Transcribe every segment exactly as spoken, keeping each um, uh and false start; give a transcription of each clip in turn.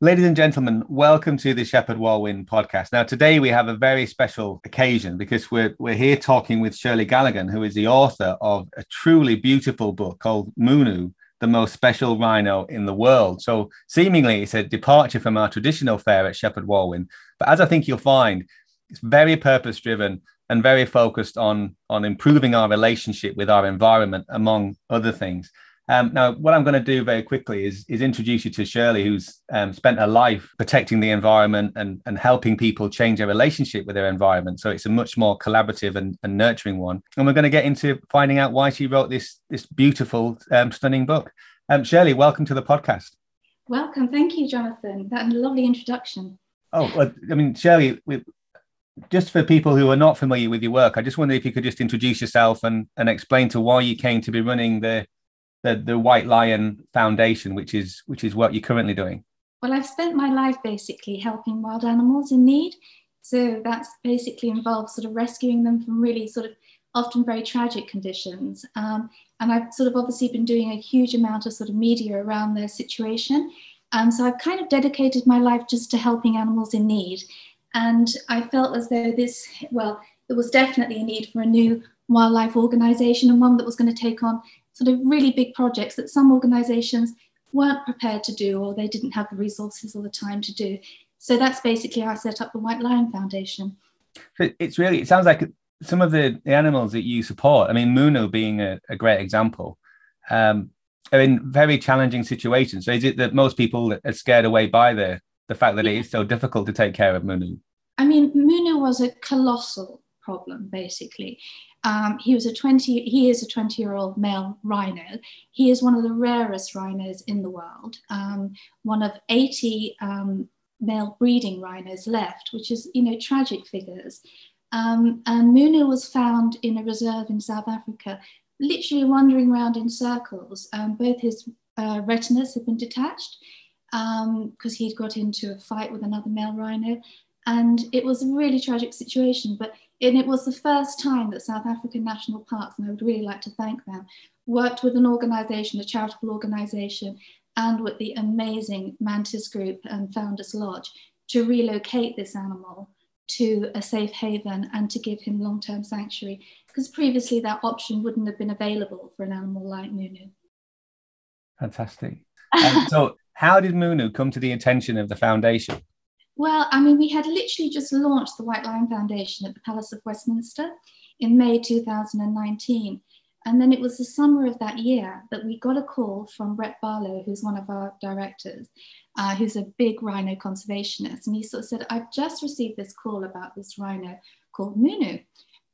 Ladies and gentlemen, welcome to the Shepheard Walwyn podcast. Now, today we have a very special occasion because we're we're here talking with Shirley Galligan, who is the author of a truly beautiful book called Munu, the Most Special Rhino in the World. So seemingly it's a departure from our traditional fare at Shepheard Walwyn, but as I think you'll find, it's very purpose-driven and very focused on, on improving our relationship with our environment, among other things. Um, now, what I'm going to do very quickly is, is introduce you to Shirley, who's um, spent her life protecting the environment and, and helping people change their relationship with their environment. So it's a much more collaborative and, and nurturing one. And we're going to get into finding out why she wrote this, this beautiful, um, stunning book. Um, Shirley, welcome to the podcast. Welcome. Thank you, Jonathan. That lovely introduction. Oh, well, I mean, Shirley, we, just for people who are not familiar with your work, I just wonder if you could just introduce yourself and, and explain to why you came to be running the The, the White Lion Foundation, which is which is what you're currently doing. Well, I've spent my life basically helping wild animals in need. So that's basically involved sort of rescuing them from really sort of often very tragic conditions. Um, and I've sort of obviously been doing a huge amount of sort of media around their situation. Um, so I've kind of dedicated my life just to helping animals in need. And I felt as though this, well, there was definitely a need for a new wildlife organisation and one that was going to take on sort of really big projects that some organisations weren't prepared to do, or they didn't have the resources or the time to do. So that's basically how I set up the White Lion Foundation. So it's really, it sounds like some of the, the animals that you support, I mean, Munu being a, a great example, um, are in very challenging situations. So is it that most people are scared away by the, the fact that yeah. it is so difficult to take care of Munu? I mean, Munu was a colossal problem, basically. Um, he was a twenty. He is a twenty-year-old male rhino. He is one of the rarest rhinos in the world. Um, one of eighty um, male breeding rhinos left, which is, you know, tragic figures. Um, and Munu was found in a reserve in South Africa, literally wandering around in circles. Um, both his uh, retinas had been detached because um, he'd got into a fight with another male rhino, and it was a really tragic situation. But And it was the first time that South African National Parks, and I would really like to thank them, worked with an organisation, a charitable organisation, and with the amazing Mantis Group and Founders Lodge to relocate this animal to a safe haven and to give him long-term sanctuary, because previously that option wouldn't have been available for an animal like Munu. Fantastic. And so how did Munu come to the attention of the foundation? Well, I mean, we had literally just launched the White Lion Foundation at the Palace of Westminster in May two thousand nineteen. And then it was the summer of that year that we got a call from Brett Barlow, who's one of our directors, uh, who's a big rhino conservationist. And he sort of said, I've just received this call about this rhino called Munu.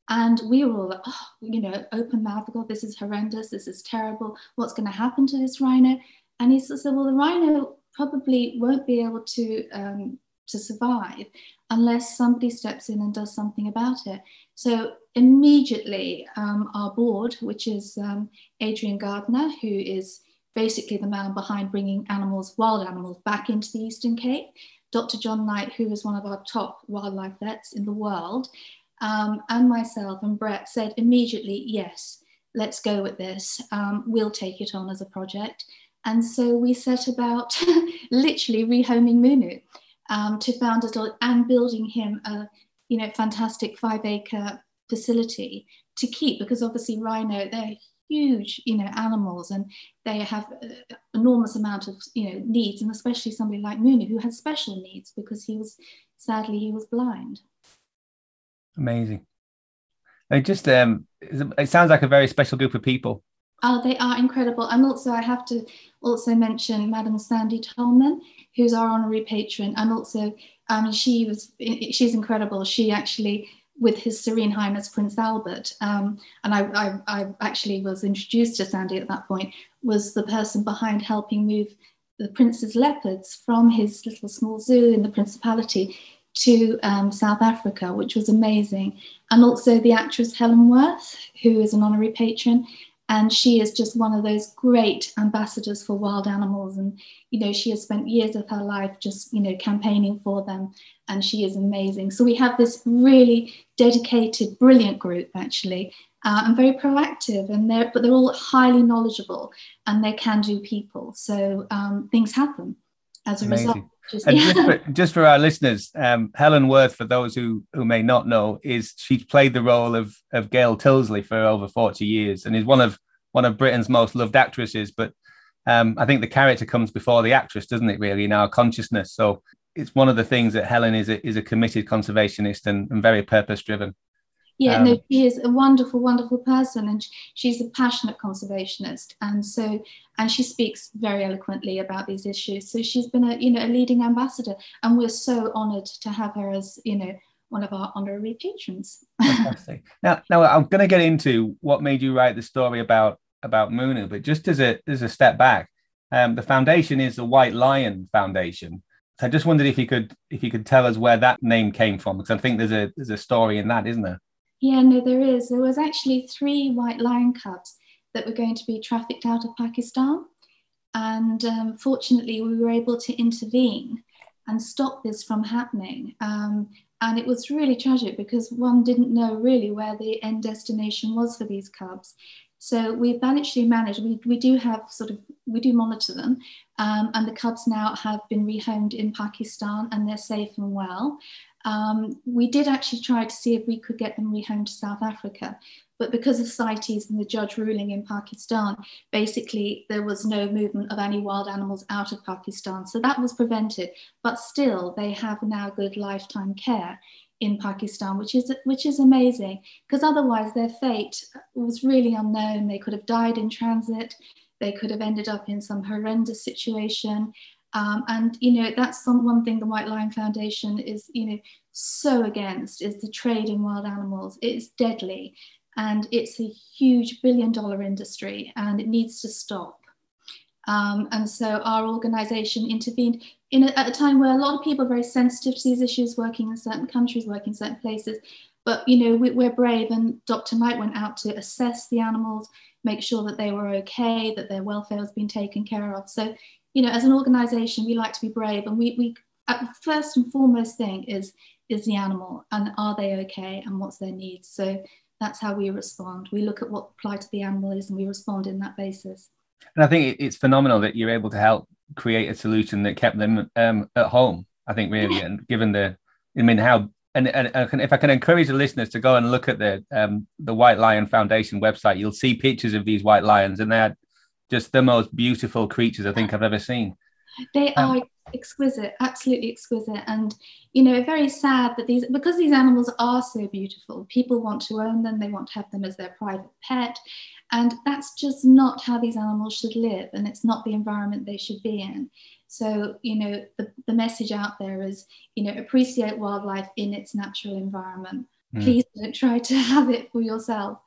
And we were all like, oh, you know, open mouth, this is horrendous, this is terrible, what's going to happen to this rhino? And he sort of said, well, the rhino probably won't be able to... Um, to survive unless somebody steps in and does something about it. So immediately um, our board, which is um, Adrian Gardner, who is basically the man behind bringing animals, wild animals, back into the Eastern Cape, Doctor John Knight, who is one of our top wildlife vets in the world, um, and myself and Brett said immediately, yes, let's go with this. Um, we'll take it on as a project. And so we set about literally rehoming Munu. Um, to found it and building him a, you know, fantastic five-acre facility to keep, because obviously rhino, they're huge, you know, animals, and they have an enormous amount of, you know, needs, and especially somebody like Munu, who had special needs because he was, sadly, he was blind. Amazing. It just, um, it sounds like a very special group of people. Oh, they are incredible. And also I have to also mention Madam Sandy Tolman, who's our honorary patron. And also, um, she was, she's incredible. She actually, with His Serene Highness Prince Albert, um, and I, I, I actually was introduced to Sandy at that point, was the person behind helping move the Prince's leopards from his little small zoo in the Principality to um, South Africa, which was amazing. And also the actress Helen Worth, who is an honorary patron. And she is just one of those great ambassadors for wild animals. And, you know, she has spent years of her life just, you know, campaigning for them. And she is amazing. So we have this really dedicated, brilliant group, actually, uh, and very proactive. And they're, but they're all highly knowledgeable and they're can-do people. So um, things happen. as a Amazing. Result. Just, and yeah. just, for, just for our listeners, um, Helen Worth, for those who, who may not know, is she's played the role of of Gail Tilsley for over forty years and is one of one of Britain's most loved actresses. But um, I think the character comes before the actress, doesn't it, really, in our consciousness? So it's one of the things that Helen is a, is a committed conservationist and, and very purpose-driven. Yeah, um, no, she is a wonderful, wonderful person, and she's a passionate conservationist, and so and she speaks very eloquently about these issues. So she's been a you know a leading ambassador, and we're so honoured to have her as you know one of our honorary patrons. Fantastic. Now, now I'm going to get into what made you write the story about about Munu, but just as a as a step back, um, the foundation is the White Lion Foundation. So I just wondered if you could if you could tell us where that name came from, because I think there's a there's a story in that, isn't there? Yeah, no, there is. There was actually three white lion cubs that were going to be trafficked out of Pakistan. And um, fortunately, we were able to intervene and stop this from happening. Um, and it was really tragic because one didn't know really where the end destination was for these cubs. So we've actually managed, we, we do have sort of, we do monitor them. Um, and the cubs now have been rehomed in Pakistan and they're safe and well. Um, we did actually try to see if we could get them rehomed to South Africa, but because of CITES and the judge ruling in Pakistan, basically there was no movement of any wild animals out of Pakistan. So that was prevented, but still they have now good lifetime care in Pakistan, which is which is amazing, because otherwise their fate was really unknown. They could have died in transit, they could have ended up in some horrendous situation. Um, and, you know, that's some, one thing the White Lion Foundation is, you know, so against is the trade in wild animals. It's deadly and it's a huge billion dollar industry and it needs to stop. Um, and so our organisation intervened in a, at a time where a lot of people are very sensitive to these issues, working in certain countries, working in certain places. But, you know, we, we're brave, and Doctor Knight went out to assess the animals, make sure that they were okay, that their welfare was being taken care of. So, you know, as an organisation, we like to be brave, and we, we uh, first and foremost thing is is the animal, and are they okay, and what's their needs. So that's how we respond. We look at what the plight of the animal is, and we respond in that basis. And I think it's phenomenal that you're able to help create a solution that kept them um, at home. I think really, and given the, I mean, how and, and I can, if I can encourage the listeners to go and look at the um, the White Lion Foundation website, you'll see pictures of these white lions, and they're just the most beautiful creatures I think I've ever seen. They um, are exquisite, absolutely exquisite. And, you know, very sad that these, because these animals are so beautiful, people want to own them, they want to have them as their private pet. And that's just not how these animals should live. And it's not the environment they should be in. So, you know, the, the message out there is, you know, appreciate wildlife in its natural environment. Please don't try to have it for yourself,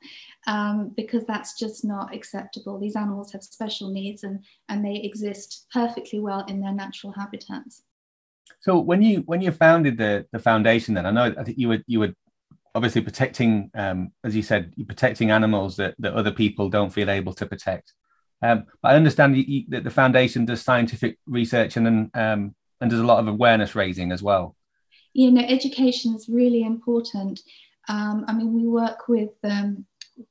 um, because that's just not acceptable. These animals have special needs, and, and they exist perfectly well in their natural habitats. So when you when you founded the, the foundation, then I know I think you were you were obviously protecting, um, as you said, you're protecting animals that, that other people don't feel able to protect. Um, but I understand you, that the foundation does scientific research and then um, and does a lot of awareness raising as well. You know, education is really important. Um, I mean, we work with, um,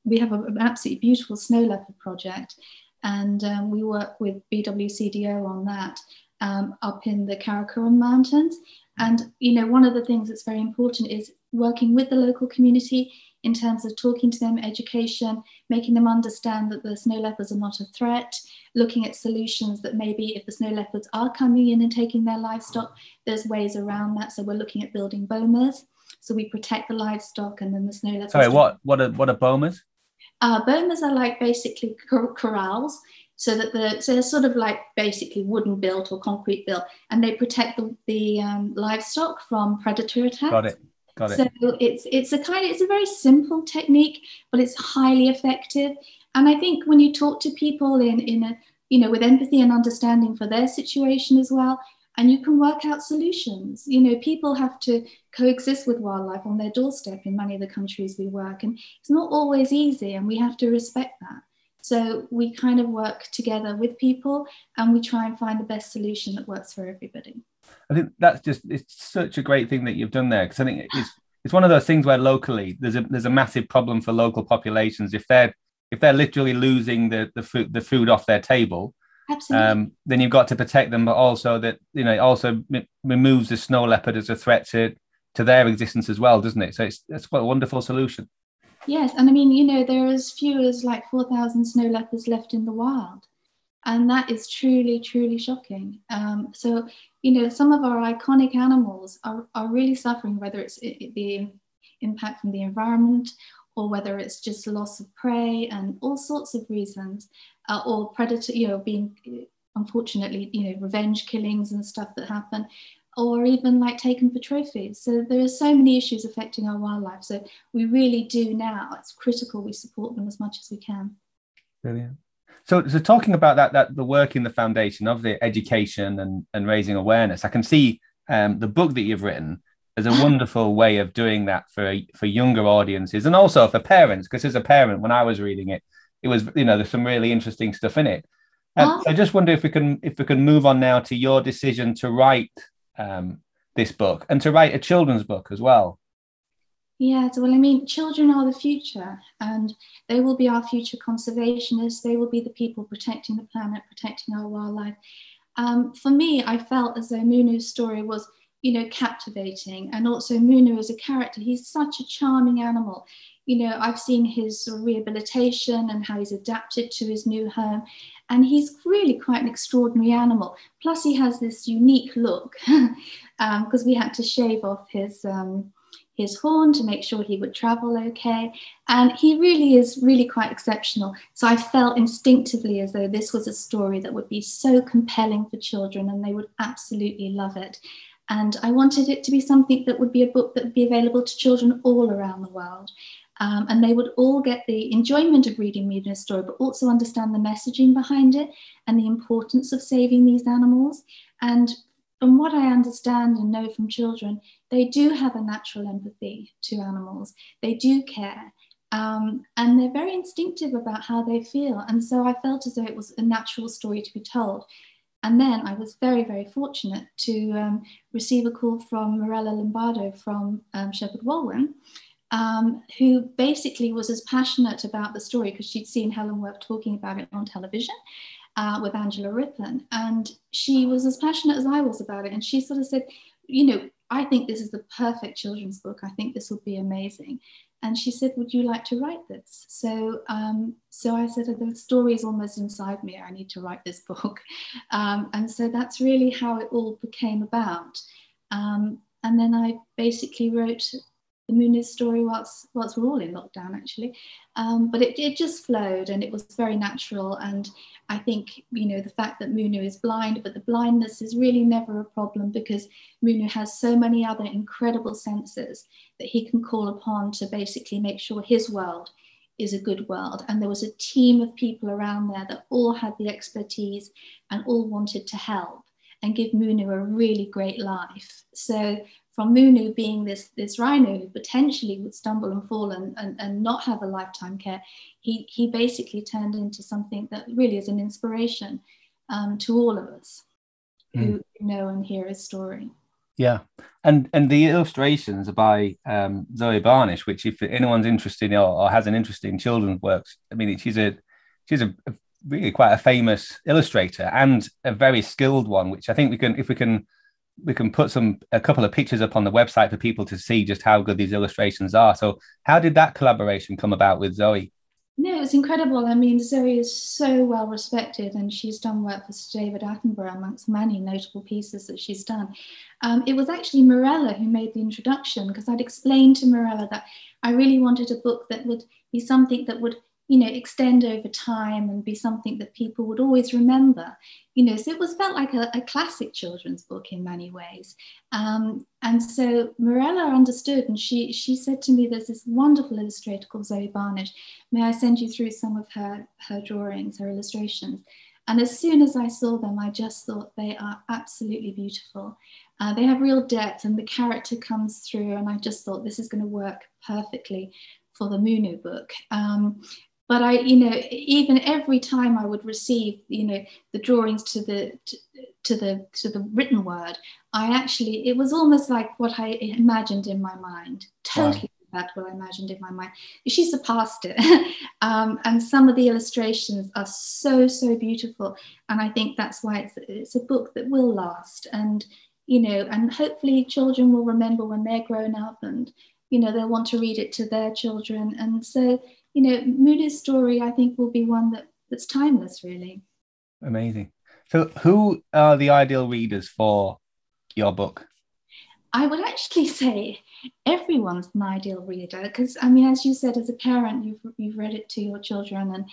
we have a, an absolutely beautiful snow leopard project, and um, we work with B W C D O on that um, up in the Karakoram Mountains. And, you know, one of the things that's very important is working with the local community in terms of talking to them, education, making them understand that the snow leopards are not a threat, looking at solutions that maybe if the snow leopards are coming in and taking their livestock, there's ways around that. So we're looking at building bomas. So we protect the livestock and then the snow leopards. Sorry, what, what, are, what are bomas? Uh, bomas are like basically cor- corrals. So that the, so they're sort of like basically wooden built or concrete built, and they protect the, the um, livestock from predator attacks. Got it. Got it. So it's it's a kind of, it's a very simple technique, but it's highly effective. And I think when you talk to people in in a you know with empathy and understanding for their situation as well, and you can work out solutions. You know, people have to coexist with wildlife on their doorstep in many of the countries we work, and it's not always easy, and we have to respect that. So we kind of work together with people, and we try and find the best solution that works for everybody. I think that's just, it's such a great thing that you've done there, because I think it's it's one of those things where locally there's a there's a massive problem for local populations. If they're if they're literally losing the the food the food off their table, Absolutely. Um, then you've got to protect them, but also that, you know, it also m- removes the snow leopard as a threat to to their existence as well, doesn't it? So it's it's quite a wonderful solution. Yes, and I mean, you know, there are as few as like four thousand snow leopards left in the wild, and that is truly, truly shocking. Um, so, you know, some of our iconic animals are, are really suffering, whether it's it, the impact from the environment, or whether it's just loss of prey and all sorts of reasons, uh, or predator, you know, being, unfortunately, you know, revenge killings and stuff that happen, or even like taken for trophies. So there are so many issues affecting our wildlife. So we really do now, it's critical we support them as much as we can. Brilliant. So, so talking about that, that the work in the foundation of the education and, and raising awareness, I can see um, the book that you've written as a wonderful way of doing that for for younger audiences, and also for parents, because as a parent, when I was reading it, it was, you know, there's some really interesting stuff in it. And um, oh. I just wonder if we can if we can move on now to your decision to write um, this book, and to write a children's book as well. Yeah, so, well, I mean, children are the future, and they will be our future conservationists. They will be the people protecting the planet, protecting our wildlife. Um, for me, I felt as though Munu's story was, you know, captivating, and also Munu as a character, he's such a charming animal. You know, I've seen his rehabilitation and how he's adapted to his new home, and he's really quite an extraordinary animal. Plus he has this unique look, because um, we had to shave off his um, his horn to make sure he would travel okay, and he really is really quite exceptional. So I felt instinctively as though this was a story that would be so compelling for children, and they would absolutely love it. And I wanted it to be something that would be a book that would be available to children all around the world. Um, and they would all get the enjoyment of reading Munu's story, but also understand the messaging behind it and the importance of saving these animals. And from what I understand and know from children, they do have a natural empathy to animals. They do care. Um, and they're very instinctive about how they feel. And so I felt as though it was a natural story to be told. And then I was very, very fortunate to um, receive a call from Morella Lombardo from um, Shepheard Walwyn, um, who basically was as passionate about the story because she'd seen Helen Worth talking about it on television uh, with Angela Rippon. And she was as passionate as I was about it. And she sort of said, you know, I think this is the perfect children's book. I think this will be amazing. And she said, would you like to write this? So um, so I said, the story is almost inside me. I need to write this book. Um, and so that's really how it all became about. Um, and then I basically wrote the Munu story whilst, whilst we're all in lockdown, actually. Um, but it, it just flowed, and it was very natural. And I think, you know, the fact that Munu is blind, but the blindness is really never a problem, because Munu has so many other incredible senses that he can call upon to basically make sure his world is a good world. And there was a team of people around there that all had the expertise and all wanted to help and give Munu a really great life. So from Munu being this, this rhino who potentially would stumble and fall and, and, and not have a lifetime care, he, he basically turned into something that really is an inspiration um, to all of us mm. who know and hear his story. Yeah, and and the illustrations are by um, Zoe Barnish, which if anyone's interested or, or has an interest in children's works, I mean, she's a she's a, a really quite a famous illustrator, and a very skilled one, which I think we can if we can. we can put some a couple of pictures up on the website for people to see just how good these illustrations are. So how did that collaboration come about with Zoe? No, it's incredible. I mean, Zoe is so well respected, and she's done work for Sir David Attenborough amongst many notable pieces that she's done. Um, it was actually Morella who made the introduction, because I'd explained to Morella that I really wanted a book that would be something that would, you know, extend over time and be something that people would always remember, you know, so it was felt like a, a classic children's book in many ways. Um, and so Morella understood, and she she said to me, there's this wonderful illustrator called Zoe Barnish, may I send you through some of her, her drawings, her illustrations? And as soon as I saw them, I just thought they are absolutely beautiful. Uh, they have real depth, and the character comes through, and I just thought this is going to work perfectly for the Munu book. Um, But I, you know, even every time I would receive, you know, the drawings to the to, to the to the written word, I actually, it was almost like what I imagined in my mind, totally that's what I imagined in my mind. She's surpassed it. um, and some of the illustrations are so, so beautiful. And I think that's why it's, it's a book that will last. And, you know, and hopefully children will remember when they're grown up, and, you know, they'll want to read it to their children. And so, you know, Munu's story, I think, will be one that, that's timeless, really. Amazing. So who are the ideal readers for your book? I would actually say everyone's an ideal reader, because, I mean, as you said, as a parent, you've, you've read it to your children. And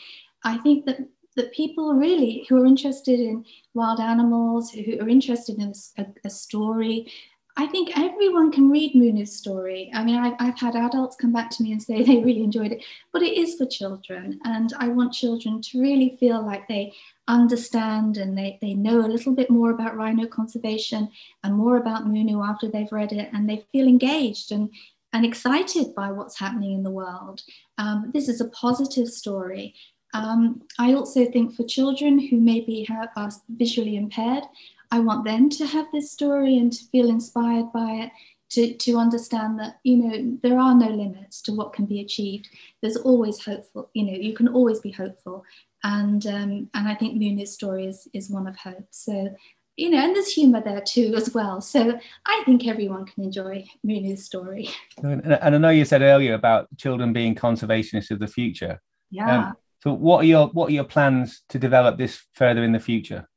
I think that, that people really who are interested in wild animals, who are interested in a, a story, I think everyone can read Munu's story. I mean, I, I've had adults come back to me and say they really enjoyed it, but it is for children. And I want children to really feel like they understand and they, they know a little bit more about rhino conservation and more about Munu after they've read it, and they feel engaged and, and excited by what's happening in the world. Um, this is a positive story. Um, I also think for children who maybe have, are visually impaired, I want them to have this story and to feel inspired by it, to, to understand that, you know, there are no limits to what can be achieved. There's always hopeful, you know, you can always be hopeful. And um, and I think Munu's story is, is one of hope. So, you know, and there's humour there too as well. So I think everyone can enjoy Munu's story. And, and I know you said earlier about children being conservationists of the future. Yeah. Um, so what are your what are your plans to develop this further in the future?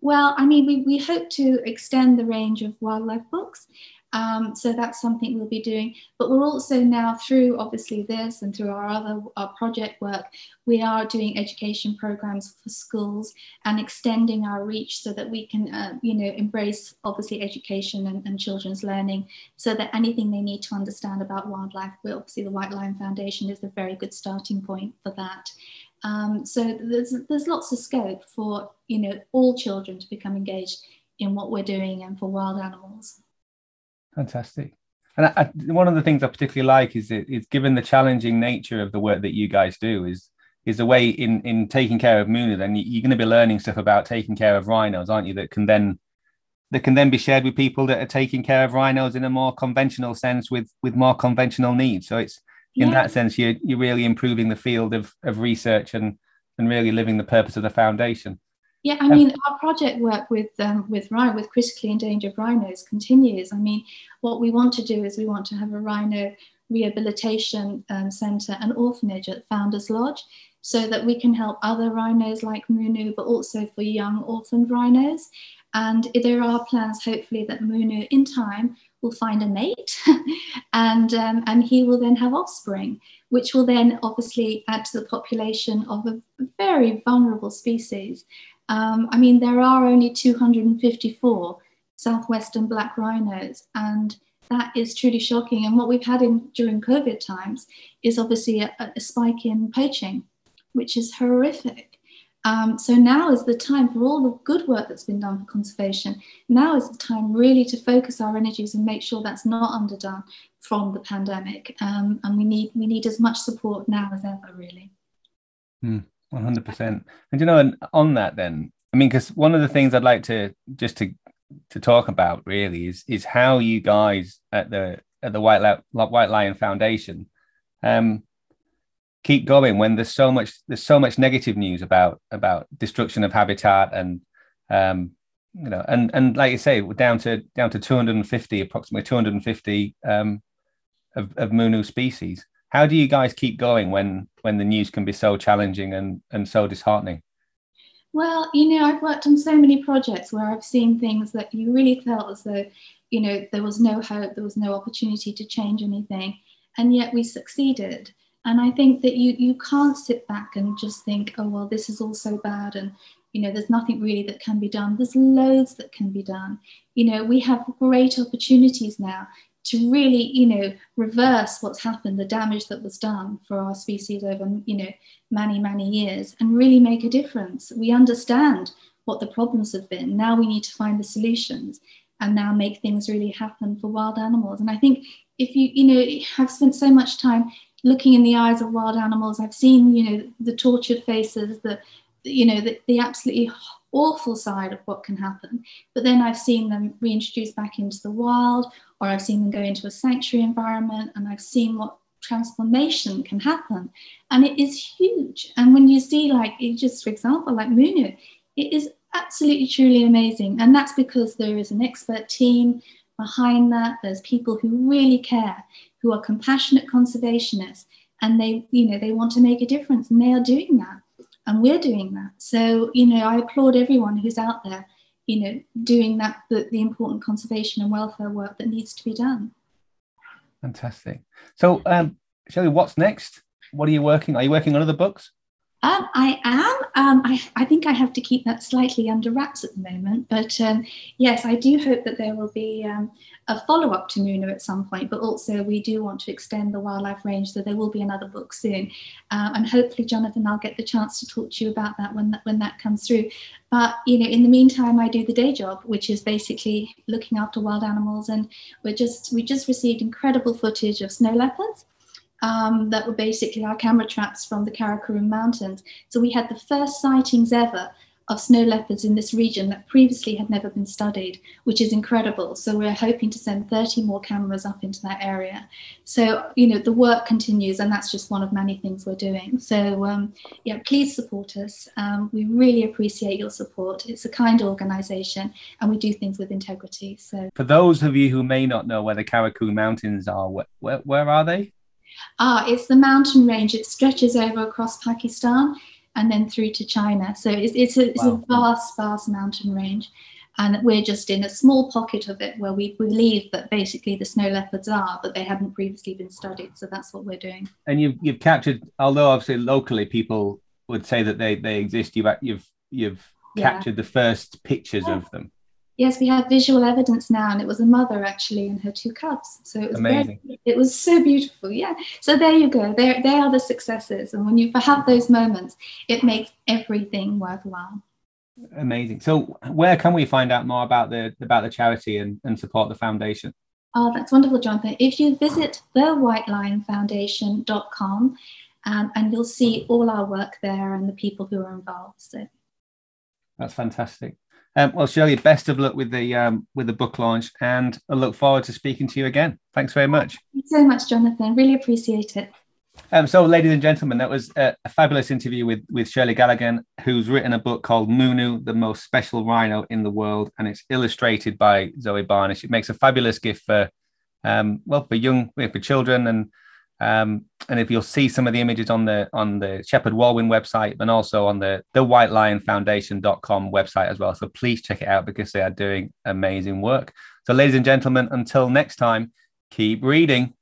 Well, I mean, we, we hope to extend the range of wildlife books. Um, so that's something we'll be doing. But we're also now, through obviously this and through our other our project work, we are doing education programs for schools and extending our reach so that we can, uh, you know, embrace obviously education and, and children's learning, so that anything they need to understand about wildlife, we obviously the White Lion Foundation is a very good starting point for that. Um, so there's there's lots of scope for, you know, all children to become engaged in what we're doing and for wild animals. Fantastic. And I, I, one of the things I particularly like is it is given the challenging nature of the work that you guys do is is a way in in taking care of Munu. Then you're going to be learning stuff about taking care of rhinos, aren't you? That can then that can then be shared with people that are taking care of rhinos in a more conventional sense with with more conventional needs. So it's in yeah. that sense, you're, you're really improving the field of, of research and, and really living the purpose of the foundation. Yeah, I mean, um, our project work with um, with rhino, with critically endangered rhinos continues. I mean, what we want to do is we want to have a rhino rehabilitation um, centre and orphanage at Founders Lodge, so that we can help other rhinos like Munu, but also for young orphaned rhinos. And there are plans, hopefully, that Munu in time will find a mate and um, and he will then have offspring, which will then obviously add to the population of a very vulnerable species. Um, I mean, there are only two hundred fifty-four southwestern black rhinos, and that is truly shocking. And what we've had in during COVID times is obviously a, a spike in poaching, which is horrific. Um, so now is the time for all the good work that's been done for conservation. Now is the time really to focus our energies and make sure that's not underdone from the pandemic. Um, and we need we need as much support now as ever, really. Mm, one hundred percent. And, you know, and on that then, I mean, because one of the things I'd like to just to to talk about really is is how you guys at the at the White, La- White Lion Foundation um, keep going when there's so much there's so much negative news about about destruction of habitat and um you know and and like you say, we're down to down to two hundred fifty approximately two hundred fifty um of, of Munu species. How do you guys keep going when when the news can be so challenging and and so disheartening? Well, you know, I've worked on so many projects where I've seen things that you really felt as though, you know, there was no hope, there was no opportunity to change anything, and yet we succeeded. And I think that you you can't sit back and just think, oh, well, this is all so bad, and, you know, there's nothing really that can be done. There's loads that can be done. You know, we have great opportunities now to really, you know, reverse what's happened, the damage that was done for our species over, you know, many, many years, and really make a difference. We understand what the problems have been. Now we need to find the solutions and now make things really happen for wild animals. And I think if you, you know, have spent so much time looking in the eyes of wild animals, I've seen, you know, the tortured faces, the, you know, the, the absolutely awful side of what can happen. But then I've seen them reintroduced back into the wild, or I've seen them go into a sanctuary environment, and I've seen what transformation can happen. And it is huge. And when you see, like, you just, for example, like Munu, it is absolutely, truly amazing. And that's because there is an expert team behind that. There's people who really care, who are compassionate conservationists, and they, you know, they want to make a difference, and they are doing that. And we're doing that. So, you know, I applaud everyone who's out there, you know, doing that, the, the important conservation and welfare work that needs to be done. Fantastic. So, um, Shirley, what's next? What are you working? Are you working on other books? Um, I am. Um, I, I think I have to keep that slightly under wraps at the moment. But um, yes, I do hope that there will be um, a follow-up to Munu at some point. But also we do want to extend the wildlife range, so there will be another book soon. Uh, and hopefully, Jonathan, I'll get the chance to talk to you about that when, that when that comes through. But, you know, in the meantime, I do the day job, which is basically looking after wild animals. And we're just we just received incredible footage of snow leopards. Um, that were basically our camera traps from the Karakoram Mountains. So we had the first sightings ever of snow leopards in this region that previously had never been studied, which is incredible. So we're hoping to send thirty more cameras up into that area. So, you know, the work continues, and that's just one of many things we're doing. So, um, yeah, please support us. Um, we really appreciate your support. It's a kind organisation, and we do things with integrity. So, for those of you who may not know where the Karakoram Mountains are, where, where, where are they? Ah, it's the mountain range. It stretches over across Pakistan and then through to China. So it's, it's, a, it's wow. a vast, vast mountain range. And we're just in a small pocket of it where we believe that basically the snow leopards are, but they haven't previously been studied. So that's what we're doing. And you've, you've captured, although obviously locally people would say that they, they exist, you've, you've, you've yeah. captured the first pictures yeah. of them. Yes, we have visual evidence now, and it was a mother actually and her two cubs. So it was amazing. Very, it was so beautiful, yeah. So there you go. They they are the successes, and when you have those moments, it makes everything worthwhile. Amazing. So where can we find out more about the about the charity and, and support the foundation? Oh, that's wonderful, Jonathan. If you visit the White Lion Foundation dot com, um, and you'll see all our work there and the people who are involved. So that's fantastic. Um, well, Shirley, best of luck with the um, with the book launch, and I look forward to speaking to you again. Thanks very much. Thank you so much, Jonathan. Really appreciate it. Um, so, ladies and gentlemen, that was a, a fabulous interview with, with Shirley Galligan, who's written a book called Munu, the Most Special Rhino in the World, and it's illustrated by Zoe Barnish. It makes a fabulous gift for, um, well, for young, for children, and um, and if you'll see some of the images on the on the Shepheard Walwyn website, and also on the the white lion foundation dot com website as well. So please check it out, because they are doing amazing work. So ladies and gentlemen, until next time, keep reading.